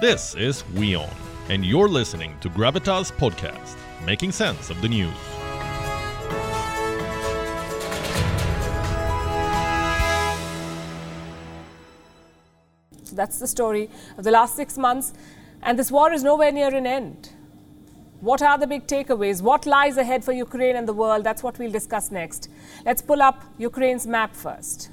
This is WeOn, and you're listening to Gravitas Podcast, making sense of the news. That's the story of the last 6 months, and this war is nowhere near an end. What are the big takeaways? What lies ahead for Ukraine and the world? That's what we'll discuss next. Let's pull up Ukraine's map first.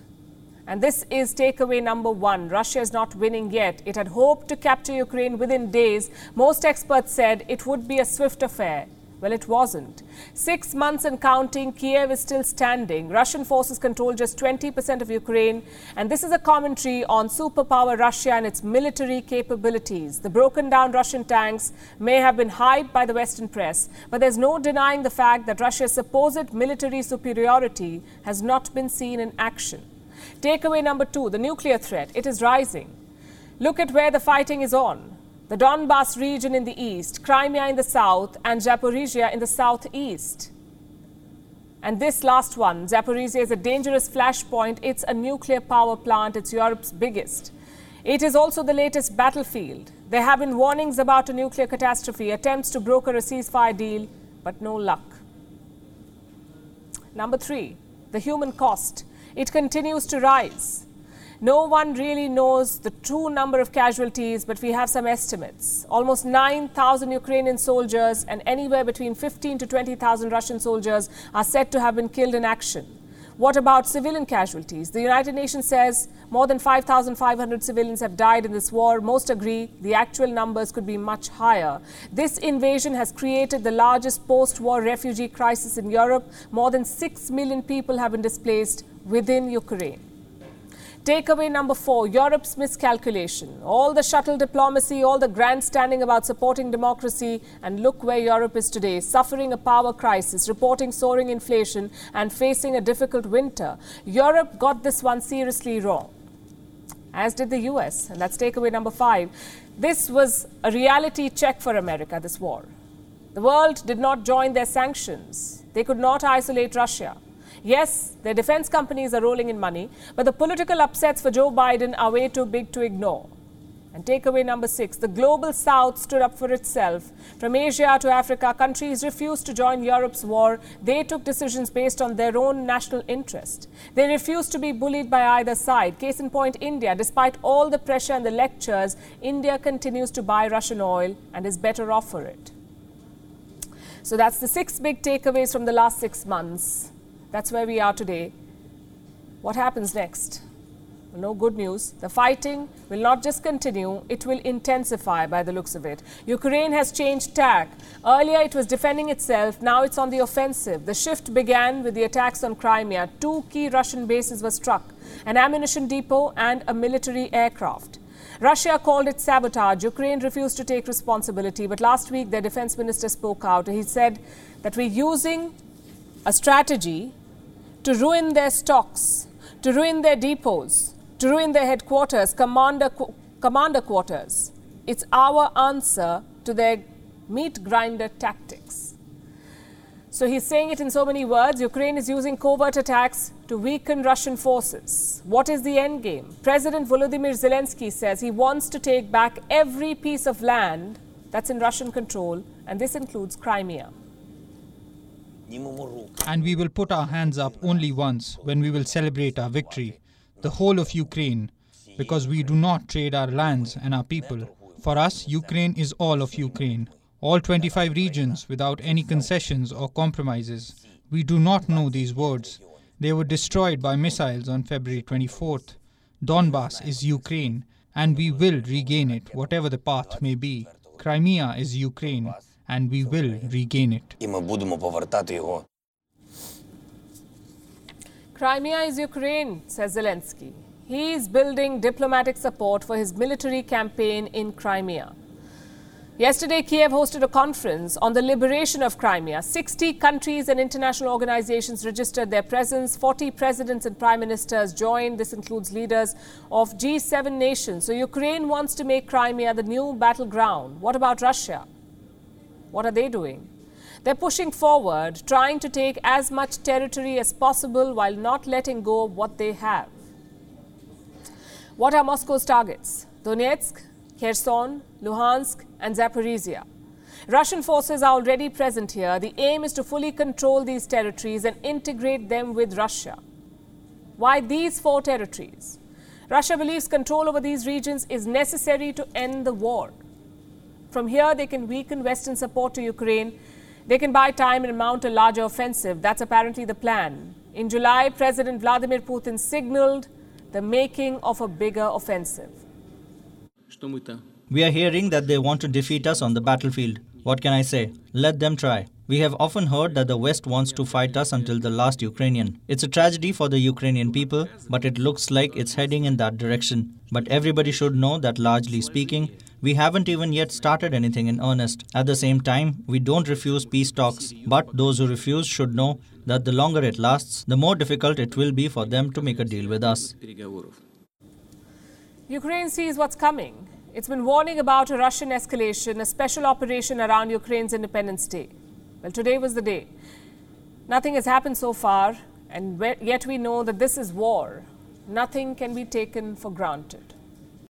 And this is takeaway number one. Russia is not winning yet. It had hoped to capture Ukraine within days. Most experts said it would be a swift affair. Well, it wasn't. 6 months and counting, Kiev is still standing. Russian forces control just 20% of Ukraine. And this is a commentary on superpower Russia and its military capabilities. The broken down Russian tanks may have been hyped by the Western press, but there's no denying the fact that Russia's supposed military superiority has not been seen in action. Takeaway number two, the nuclear threat. It is rising. Look at where the fighting is on. The Donbas region in the east, Crimea in the south, and Zaporizhia in the southeast. And this last one, Zaporizhia is a dangerous flashpoint. It's a nuclear power plant. It's Europe's biggest. It is also the latest battlefield. There have been warnings about a nuclear catastrophe, attempts to broker a ceasefire deal, but no luck. Number three, the human cost. It continues to rise. No one really knows the true number of casualties, but we have some estimates. Almost 9,000 Ukrainian soldiers and anywhere between 15,000 to 20,000 Russian soldiers are said to have been killed in action. What about civilian casualties? The United Nations says more than 5,500 civilians have died in this war. Most agree the actual numbers could be much higher. This invasion has created the largest post-war refugee crisis in Europe. More than 6 million people have been displaced within Ukraine. Takeaway number four, Europe's miscalculation. All the shuttle diplomacy, all the grandstanding about supporting democracy, and look where Europe is today, suffering a power crisis, reporting soaring inflation, and facing a difficult winter. Europe got this one seriously wrong, as did the US. And that's takeaway number five. This was a reality check for America, this war. The world did not join their sanctions. They could not isolate Russia. Yes, their defense companies are rolling in money, but the political upsets for Joe Biden are way too big to ignore. And takeaway number six, the global south stood up for itself. From Asia to Africa, countries refused to join Europe's war. They took decisions based on their own national interest. They refused to be bullied by either side. Case in point, India. Despite all the pressure and the lectures, India continues to buy Russian oil and is better off for it. So that's the six big takeaways from the last 6 months. That's where we are today. What happens next? Well, no good news. The fighting will not just continue, it will intensify by the looks of it. Ukraine has changed tack. Earlier it was defending itself, now it's on the offensive. The shift began with the attacks on Crimea. Two key Russian bases were struck, an ammunition depot and a military aircraft. Russia called it sabotage. Ukraine refused to take responsibility, but last week their defense minister spoke out. He said that we're using a strategy to ruin their stocks, to ruin their depots, to ruin their headquarters, commander quarters. It's our answer to their meat grinder tactics. So he's saying it in so many words. Ukraine is using covert attacks to weaken Russian forces. What is the end game? President Volodymyr Zelensky says he wants to take back every piece of land that's in Russian control, and this includes Crimea. And we will put our hands up only once, when we will celebrate our victory, the whole of Ukraine, because we do not trade our lands and our people. For us, Ukraine is all of Ukraine, all 25 regions without any concessions or compromises. We do not know these words. They were destroyed by missiles on February 24th. Donbas is Ukraine, and we will regain it, whatever the path may be. Crimea is Ukraine, and we will regain it. Crimea is Ukraine, says Zelensky. He is building diplomatic support for his military campaign in Crimea. Yesterday, Kiev hosted a conference on the liberation of Crimea. 60 countries and international organizations registered their presence. 40 presidents and prime ministers joined. This includes leaders of G7 nations. So Ukraine wants to make Crimea the new battleground. What about Russia? What are they doing? They're pushing forward, trying to take as much territory as possible while not letting go of what they have. What are Moscow's targets? Donetsk, Kherson, Luhansk, and Zaporizhia. Russian forces are already present here. The aim is to fully control these territories and integrate them with Russia. Why these four territories? Russia believes control over these regions is necessary to end the war. From here, they can weaken Western support to Ukraine. They can buy time and mount a larger offensive. That's apparently the plan. In July, President Vladimir Putin signaled the making of a bigger offensive. We are hearing that they want to defeat us on the battlefield. What can I say? Let them try. We have often heard that the West wants to fight us until the last Ukrainian. It's a tragedy for the Ukrainian people, but it looks like it's heading in that direction. But everybody should know that, largely speaking, we haven't even yet started anything in earnest. At the same time, we don't refuse peace talks, but those who refuse should know that the longer it lasts, the more difficult it will be for them to make a deal with us. Ukraine sees what's coming. It's been warning about a Russian escalation, a special operation around Ukraine's Independence Day. Well, today was the day. Nothing has happened so far, and yet we know that this is war. Nothing can be taken for granted.